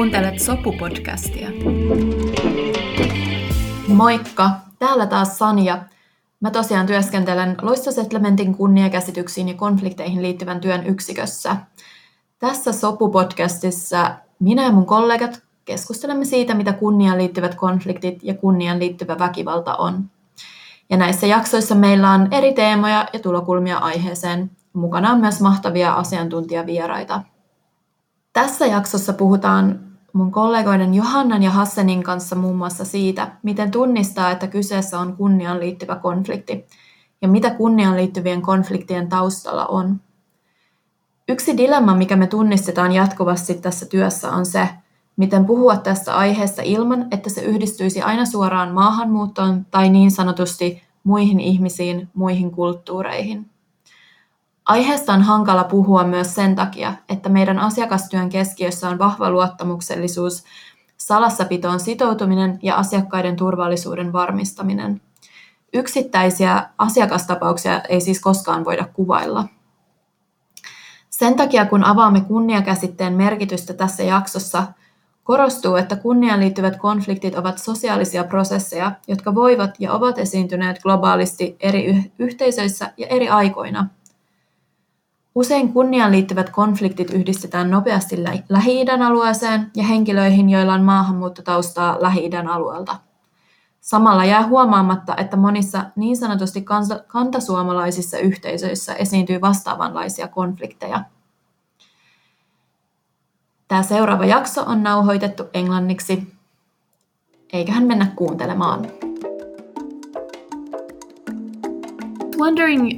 Kuuntelet Sopu-podcastia. Moikka, täällä taas Sanja. Mä tosiaan työskentelen Loisto Setlementin kunniakäsityksiin ja konflikteihin liittyvän työn yksikössä. Tässä Sopu-podcastissa minä ja mun kollegat keskustelemme siitä, mitä kunniaan liittyvät konfliktit ja kunniaan liittyvä väkivalta on. Ja näissä jaksoissa meillä on eri teemoja ja tulokulmia aiheeseen. Mukana on myös mahtavia asiantuntijavieraita. Tässä jaksossa puhutaan mun kollegoiden Johannan ja Hassenin kanssa muun muassa siitä, miten tunnistaa, että kyseessä on kunniaan liittyvä konflikti ja mitä kunniaan liittyvien konfliktien taustalla on. Yksi dilemma, mikä me tunnistetaan jatkuvasti tässä työssä, on se, miten puhua tästä aiheesta ilman, että se yhdistyisi aina suoraan maahanmuuttoon tai niin sanotusti muihin ihmisiin, muihin kulttuureihin. Aiheesta on hankala puhua myös sen takia, että meidän asiakastyön keskiössä on vahva luottamuksellisuus, salassapitoon sitoutuminen ja asiakkaiden turvallisuuden varmistaminen. Yksittäisiä asiakastapauksia ei siis koskaan voida kuvailla. Sen takia, kun avaamme kunniakäsitteen merkitystä tässä jaksossa, korostuu, että kunniaan liittyvät konfliktit ovat sosiaalisia prosesseja, jotka voivat ja ovat esiintyneet globaalisti eri yhteisöissä ja eri aikoina. Usein kunniaan liittyvät konfliktit yhdistetään nopeasti Lähi-idän alueeseen ja henkilöihin, joilla on maahanmuuttotaustaa Lähi-idän alueelta. Samalla jää huomaamatta, että monissa niin sanotusti kantasuomalaisissa yhteisöissä esiintyy vastaavanlaisia konflikteja. Tämä seuraava jakso on nauhoitettu englanniksi. Eiköhän mennä kuuntelemaan. Wondering,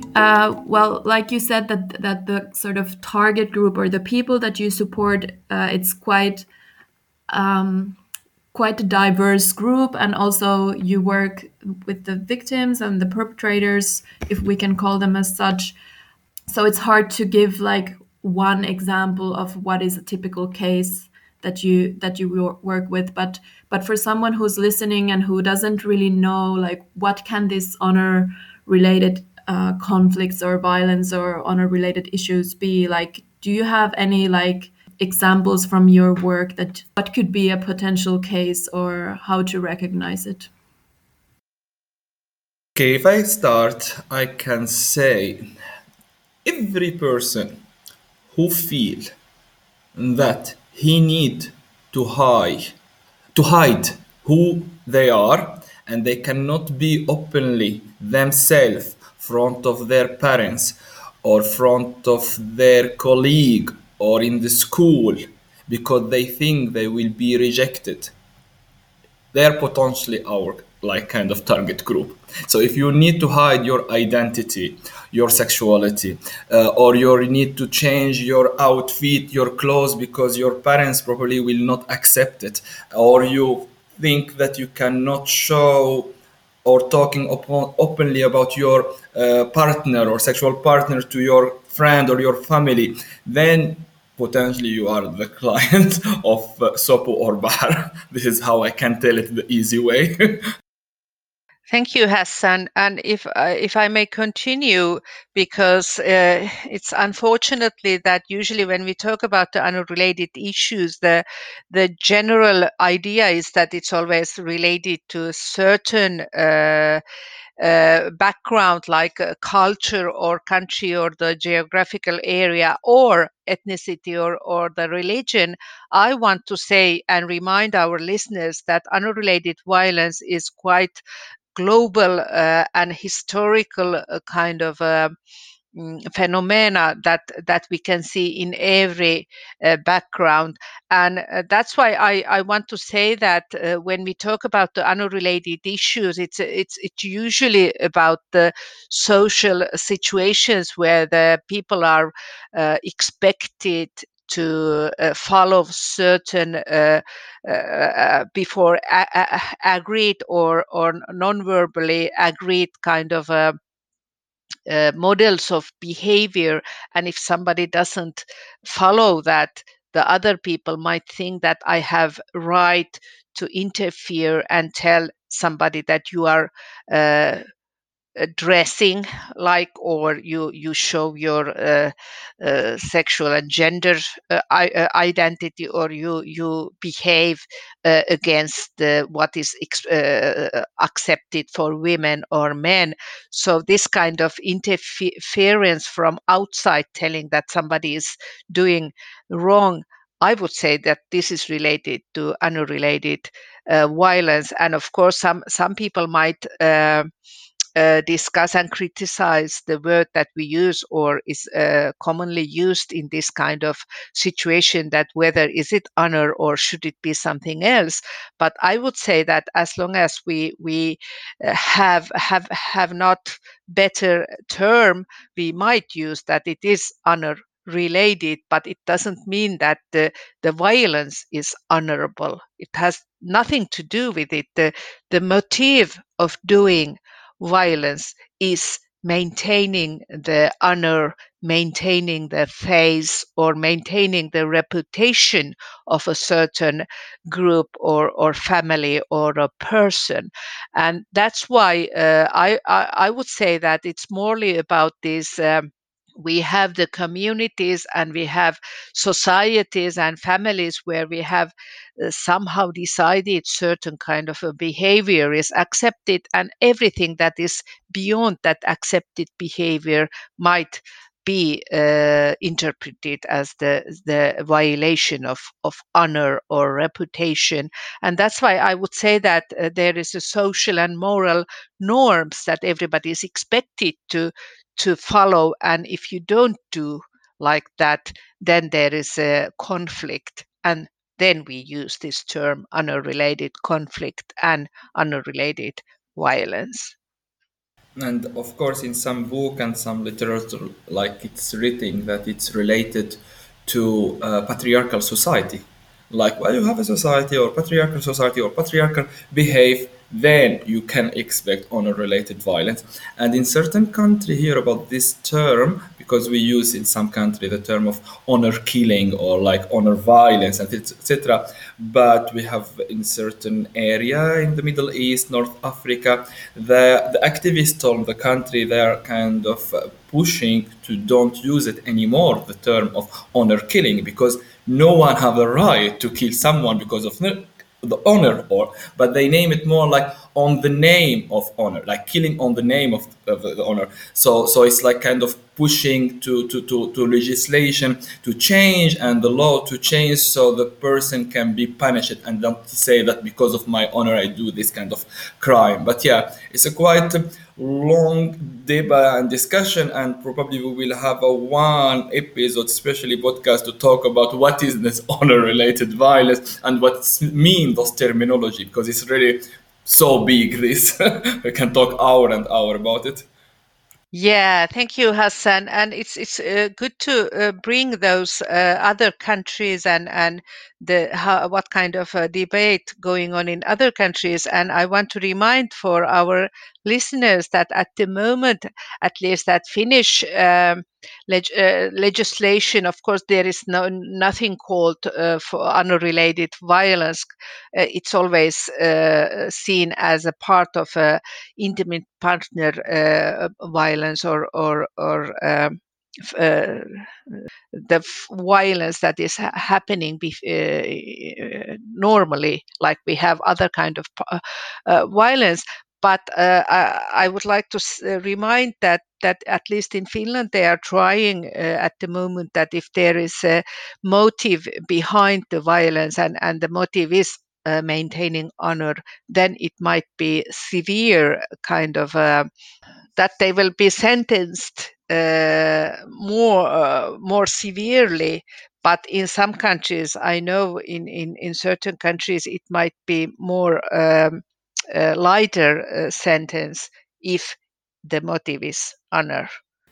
like you said, that the sort of target group or the people that you support, it's quite a diverse group, and also you work with the victims and the perpetrators, if we can call them as such. So it's hard to give like one example of what is a typical case that you work with, but for someone who's listening and who doesn't really know, like, what can this honor-related conflicts or violence or honor-related issues be like? Do you have any like examples from your work that what could be a potential case or how to recognize it? Okay, if I start, I can say every person who feel that he need to hide who they are, and they cannot be openly themselves front of their parents or front of their colleague or in the school because they think they will be rejected. They are potentially our like kind of target group. So if you need to hide your identity, your sexuality, or you need to change your outfit, your clothes, because your parents probably will not accept it, or you think that you cannot show or talking openly about your partner or sexual partner to your friend or your family, then potentially you are the client of Sopu or Bahar. This is how I can tell it the easy way. Thank you, Hassen. And if I may continue, because it's unfortunately that usually when we talk about the unrelated issues, the general idea is that it's always related to a certain background, like culture or country or the geographical area or ethnicity or the religion. I want to say and remind our listeners that unrelated violence is quite global and historical kind of phenomena that we can see in every background, and that's why I want to say that when we talk about the unrelated issues, it's usually about the social situations where the people are expected to follow certain before agreed or non-verbally agreed kind of models of behavior, and if somebody doesn't follow that, the other people might think that I have right to interfere and tell somebody that you are dressing like, or you show your sexual and gender identity, or you behave against what is accepted for women or men. So this kind of interference from outside telling that somebody is doing wrong, I would say that this is related to unrelated violence. And of course, some people might discuss and criticize the word that we use or is commonly used in this kind of situation, that whether is it honor or should it be something else. But I would say that as long as we have not better term, we might use that it is honor related, but it doesn't mean that the violence is honorable. It has nothing to do with it. The motive of doing violence is maintaining the honor, maintaining the face, or maintaining the reputation of a certain group or family or a person. And that's why I would say that it's morely about this. We have the communities and we have societies and families where we have somehow decided certain kind of a behavior is accepted, and everything that is beyond that accepted behavior might be interpreted as the violation of honor or reputation. And that's why I would say that there is a social and moral norms that everybody is expected to follow, and if you don't do like that, then there is a conflict, and then we use this term unrelated conflict and unrelated violence. And of course, in some book and some literature, like, it's written that it's related to patriarchal society. Like, well, you have a society or patriarchal behave, then you can expect honor-related violence. And in certain country here about this term, because we use in some country the term of honor killing or like honor violence, etc. But we have in certain area in the Middle East, North Africa, the activists on the country, they are kind of pushing to don't use it anymore, the term of honor killing, because no one have a right to kill someone because of the honor, but they name it more like on the name of honor, like killing on the name of the honor. So it's like kind of pushing to legislation to change and the law to change, so the person can be punished and not say that because of my honor I do this kind of crime. But yeah, it's a quite long debate and discussion, and probably we will have a one episode, especially podcast, to talk about what is this honor-related violence and what mean those terminology, because it's really so big this. We can talk hour and hour about it. Yeah, thank you, Hassen. And it's good to bring those other countries and what kind of debate going on in other countries. And I want to remind for our listeners that at the moment, at least, that Finnish legislation, of course, there is nothing called for honor-related violence. It's always seen as a part of intimate partner violence or the violence that is happening normally, like we have other kind of violence. But I would like to remind that at least in Finland they are trying at the moment that if there is a motive behind the violence and the motive is maintaining honor, then it might be severe kind of that they will be sentenced more severely. But in some countries, I know in certain countries it might be more lighter sentence if the motive is honor.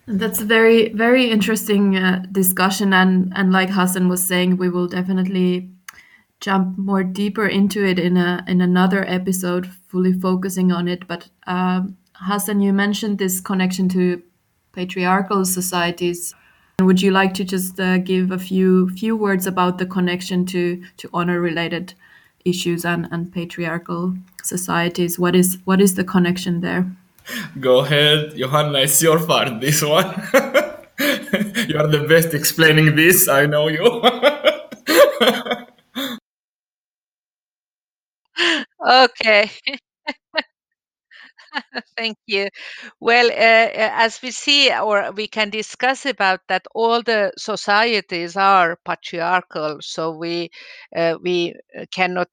That's a very, very interesting discussion, and like Hassen was saying, we will definitely jump more deeper into it in another episode, fully focusing on it. But Hassen, you mentioned this connection to patriarchal societies. Would you like to just give a few words about the connection to honor-related issues and patriarchal societies? What is the connection there? Go ahead, Johanna, it's your part, this one. You are the best explaining this, I know you. Okay. Thank you. Well, as we see, or we can discuss about that, all the societies are patriarchal, so we cannot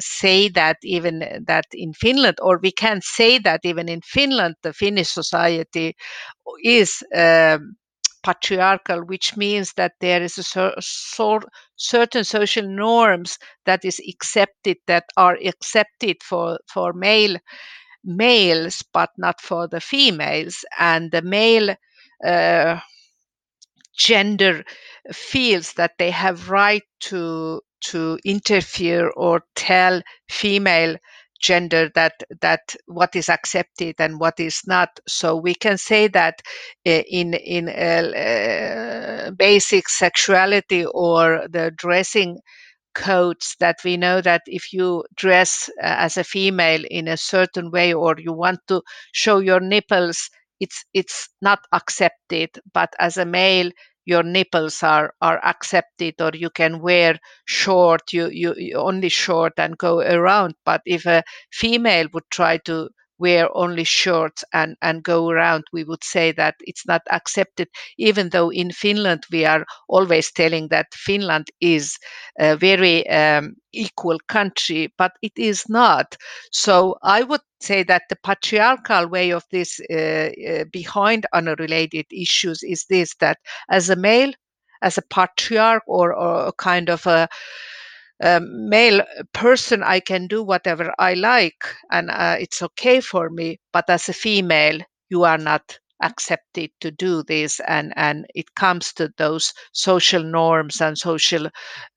say that even that in Finland, or we can say that even in Finland, the Finnish society is patriarchal, which means that there is a certain social norms that is accepted, that are accepted for males, but not for the females, and the male gender feels that they have right to interfere or tell female gender that what is accepted and what is not. So we can say that in basic sexuality or the dressing codes, that we know that if you dress as a female in a certain way, or you want to show your nipples, it's not accepted, but as a male your nipples are accepted, or you can wear short, you only short and go around. But if a female would try to wear only shorts and go around, we would say that it's not accepted, even though in Finland we are always telling that Finland is a very equal country, but it is not. So I would say that the patriarchal way of this behind unrelated issues is this, that as a male, as a patriarch or a kind of a male person, I can do whatever I like and it's okay for me, but as a female you are not accepted to do this, and it comes to those social norms and social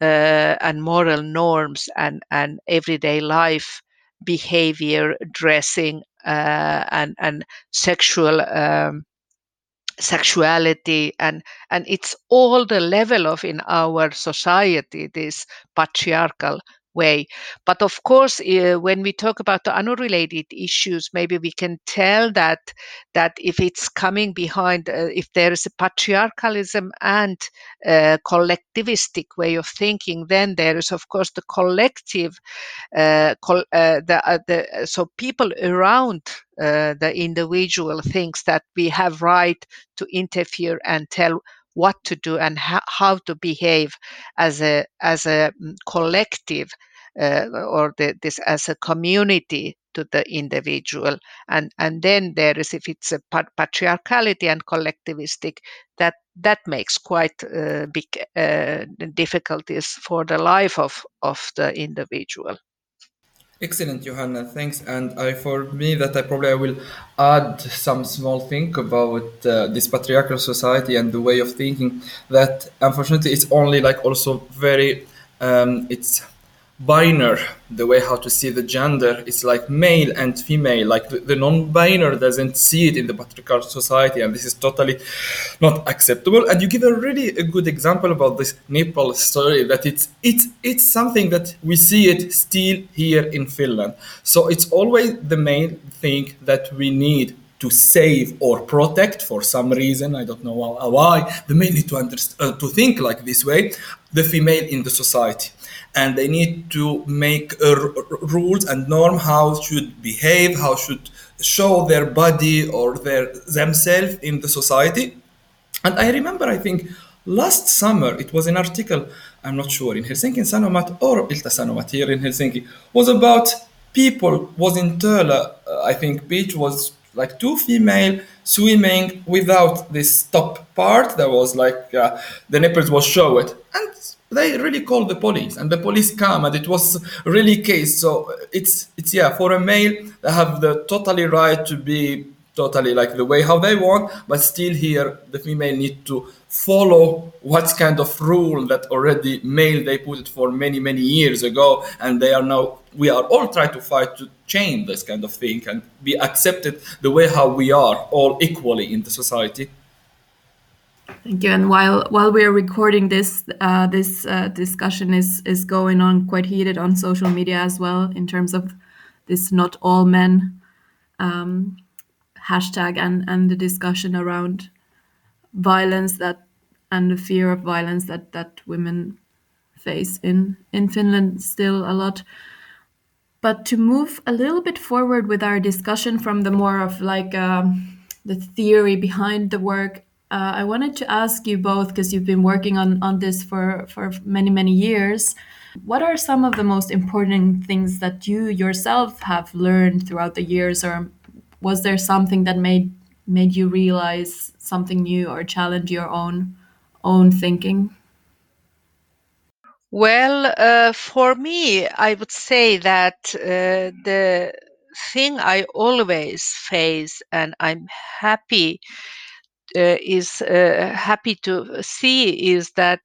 and moral norms and everyday life behavior, dressing and sexual sexuality, and it's all the level of in our society, this patriarchal way. But of course, when we talk about the unrelated issues, maybe we can tell that if it's coming behind, if there is a patriarchalism and collectivistic way of thinking, then there is of course the collective, so people around the individual thinks that we have right to interfere and tell what to do and how to behave as a collective, as a community to the individual, and then there is, if it's a patriarchality and collectivistic, that makes quite big difficulties for the life of the individual. Excellent, Johanna, thanks. And for me, that I will add some small thing about this patriarchal society and the way of thinking, that unfortunately it's only like also very, it's binary, the way how to see the gender. It's like male and female, like the non-binary doesn't see it in the patriarchal society, and this is totally not acceptable. And you give a really a good example about this nipple story, that it's something that we see it still here in Finland. So it's always the main thing that we need to save or protect for some reason. I don't know why. The men need to understand, to think like this way, the female in the society. And they need to make rules and norms how should behave, how should show their body or themselves in the society. And I remember, I think, last summer, it was an article, I'm not sure, in Helsinki Sanomat or Ilta Sanomat here in Helsinki, was about people, was in Turla, I think, beach, was like two female swimming without this top part that was like, the nipples was showed. And they really called the police, and the police come, and it was really case. So it's yeah, for a male, they have the totally right to be totally like the way how they want, but still here the female need to follow what kind of rule that already male they put it for many years ago, and they are now, we are all trying to fight to change this kind of thing and be accepted the way how we are all equally in the society. Thank you. And while we are recording this, this discussion is going on quite heated on social media as well, in terms of this not all men hashtag and the discussion around violence that and the fear of violence that women face in Finland still a lot. But to move a little bit forward with our discussion from the more of like the theory behind the work, I wanted to ask you both, because you've been working on this for many, many years. What are some of the most important things that you yourself have learned throughout the years? Or was there something that made you realize something new or challenge your own thinking? Well, for me, I would say that the thing I always face, and I'm happy to see, is that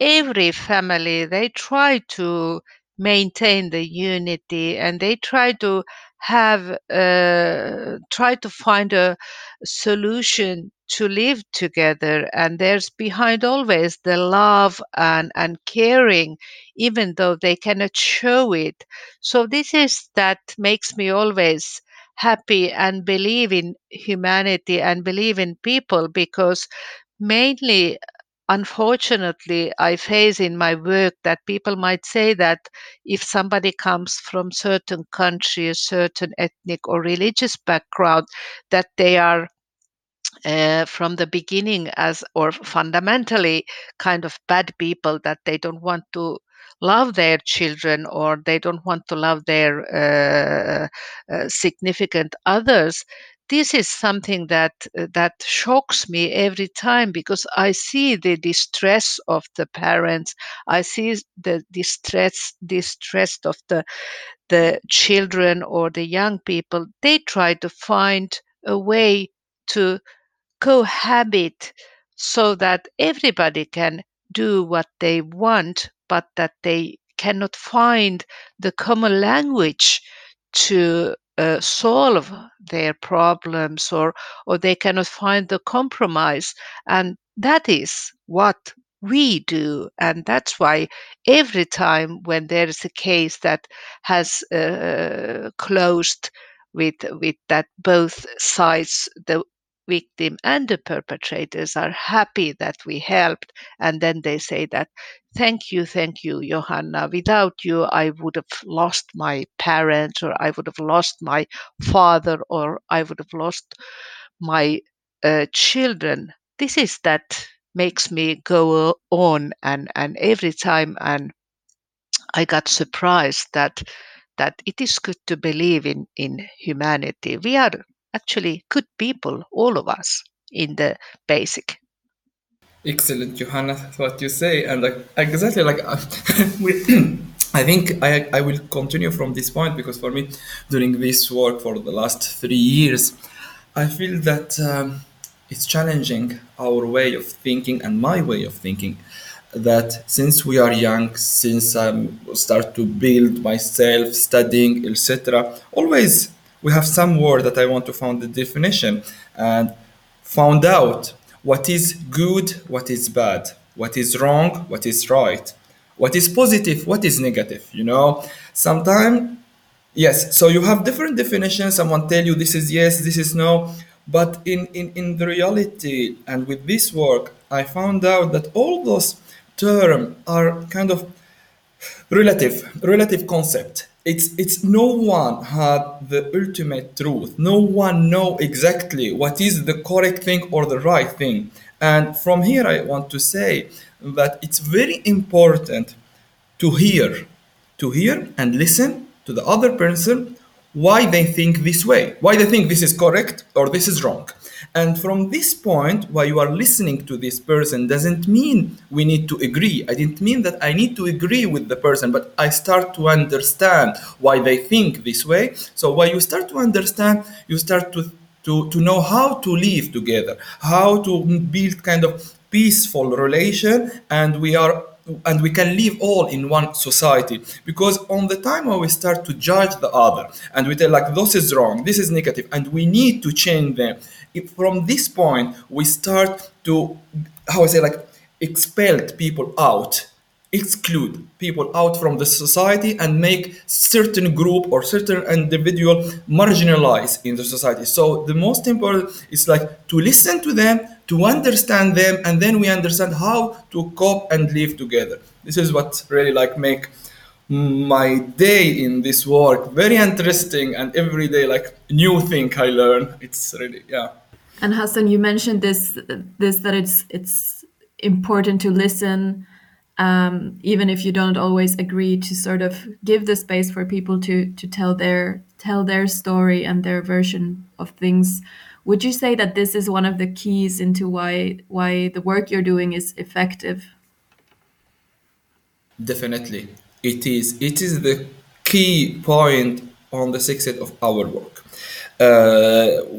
every family, they try to maintain the unity, and they try to have try to find a solution to live together, and there's behind always the love and caring, even though they cannot show it. So this is that makes me always happy and believe in humanity and believe in people, because mainly, unfortunately, I face in my work that people might say that if somebody comes from certain country, a certain ethnic or religious background, that they are from the beginning as or fundamentally kind of bad people, that they don't want to love their children, or they don't want to love their significant others. This is something that shocks me every time, because I see the distress of the parents, I see the distress of the children or the young people. They try to find a way to cohabit so that everybody can do what they want, but that they cannot find the common language to solve their problems, or they cannot find the compromise. And that is what we do, and that's why every time when there is a case that has closed with that both sides, the victim and the perpetrators, are happy that we helped, and then they say that thank you Johanna, without you I would have lost my parents, or I would have lost my father, or I would have lost my children. This is that makes me go on and every time, and I got surprised that it is good to believe in humanity. We are actually good people, all of us, in the basic. Excellent, Johanna, what you say, and exactly like I think I will continue from this point, because for me, during this work for the last 3 years, I feel that it's challenging our way of thinking and my way of thinking. That since we are young, since I start to build myself, studying, etc., always we have some word that I want to find the definition and found out what is good, what is bad, what is wrong, what is right, what is positive, what is negative, Sometimes, yes, so you have different definitions. Someone tell you this is yes, this is no. But in the reality, and with this work, I found out that all those terms are kind of relative concept. It's no one had the ultimate truth. No one know exactly what is the correct thing or the right thing. And from here, I want to say that it's very important to hear and listen to the other person, why they think this way, why they think this is correct or this is wrong. And from this point, why you are listening to this person doesn't mean we need to agree. I didn't mean that I need to agree with the person, but I start to understand why they think this way. So when you start to understand, you start to know how to live together, how to build kind of peaceful relation, and we can live all in one society. Because on the time when we start to judge the other and we tell like this is wrong, this is negative, and we need to change them, if from this point we start to expel people out exclude people out from the society and make certain group or certain individual marginalized in the society. So the most important is like to listen to them, to understand them, and then we understand how to cope and live together. This is what really like make my day in this work very interesting, and every day like new thing I learn. It's really, yeah. And Hassen, you mentioned this that it's important to listen, even if you don't always agree, to sort of give the space for people to tell their story and their version of things. Would you say that this is one of the keys into why the work you're doing is effective? Definitely, it is. It is the key point on the success of our work.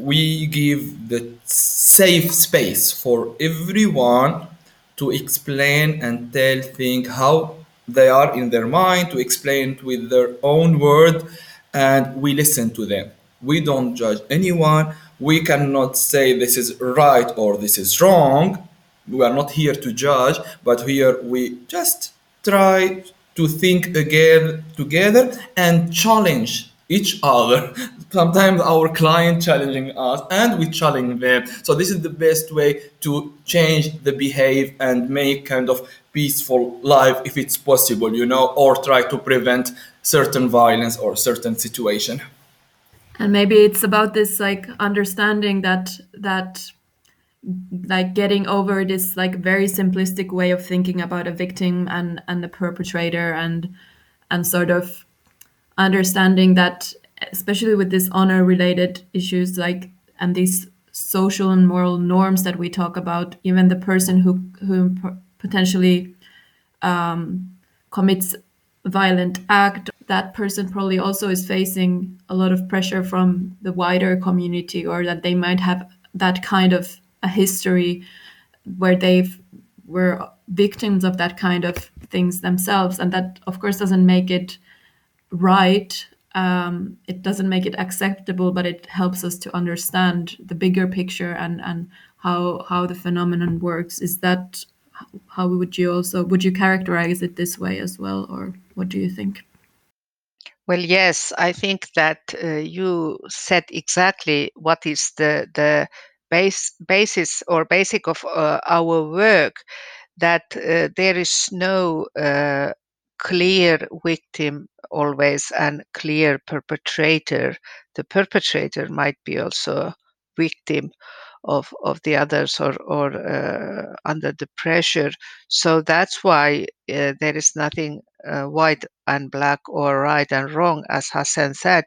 We give the safe space for everyone to explain and tell things how they are in their mind, to explain it with their own word, and we listen to them. We don't judge anyone. We cannot say this is right or this is wrong. We are not here to judge, but here we just try to think again together and challenge each other. Sometimes our client challenging us and we challenge them. So this is the best way to change the behavior and make kind of peaceful life if it's possible, or try to prevent certain violence or certain situation. And maybe it's about this like understanding that like getting over this like very simplistic way of thinking about a victim and the perpetrator and sort of understanding that, especially with this honor related issues like and these social and moral norms that we talk about, even the person who potentially commits a violent act, that person probably also is facing a lot of pressure from the wider community, or that they might have that kind of a history where they were victims of that kind of things themselves. And that of course doesn't make it right. It doesn't make it acceptable, but it helps us to understand the bigger picture and how the phenomenon works. Is that how would you characterize it this way as well, or what do you think? Well, yes, I think that you said exactly what is the basis or basic of our work, that there is no clear victim always and clear perpetrator. The perpetrator might be also a victim of the others or under the pressure. So that's why there is nothing white and black or right and wrong. As Hassen said,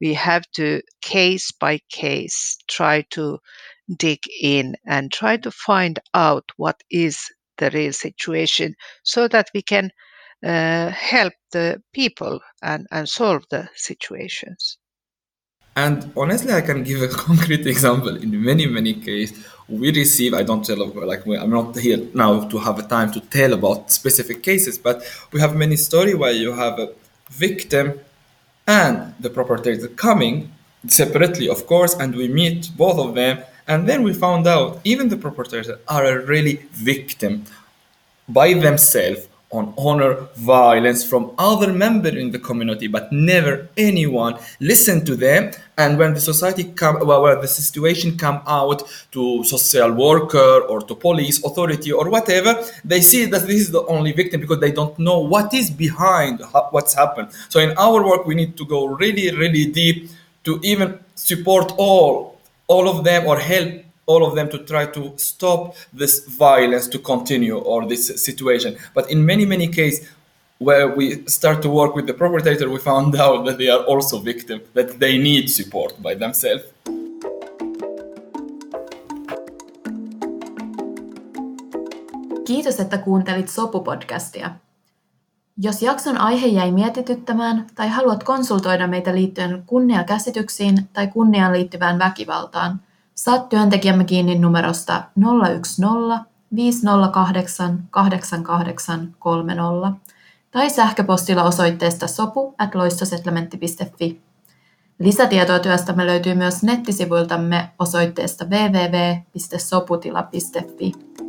we have to case by case try to dig in and try to find out what is the real situation, so that we can help the people and solve the situations. And honestly, I can give a concrete example. In many cases, we receive, I don't tell, like I'm not here now to have a time to tell about specific cases, but we have many stories where you have a victim and the perpetrator coming separately, of course, and we meet both of them. And then we found out even the perpetrator are a really victim by themselves on honor violence from other members in the community, but never anyone listened to them. And when the society the situation come out to social worker or to police authority or whatever, they see that this is the only victim because they don't know what is behind what's happened. So in our work, we need to go really, really deep to even support all of them or help all of them to try to stop this violence to continue or this situation. But in many cases where we start to work with the perpetrator, we found out that they are also victims, that they need support by themselves. Kiitos, että kuuntelit Sopu-podcastia. Jos jakson aihe jäi mietityttämään tai haluat konsultoida meitä liittyen kunniakäsityksiin tai kunniaan liittyvään väkivaltaan, saat työntekijämme kiinni numerosta 010 508 8830 tai sähköpostilla osoitteesta sopu@loistosetlementti.fi. Lisätietoa työstämme löytyy myös nettisivuiltamme osoitteesta www.soputila.fi.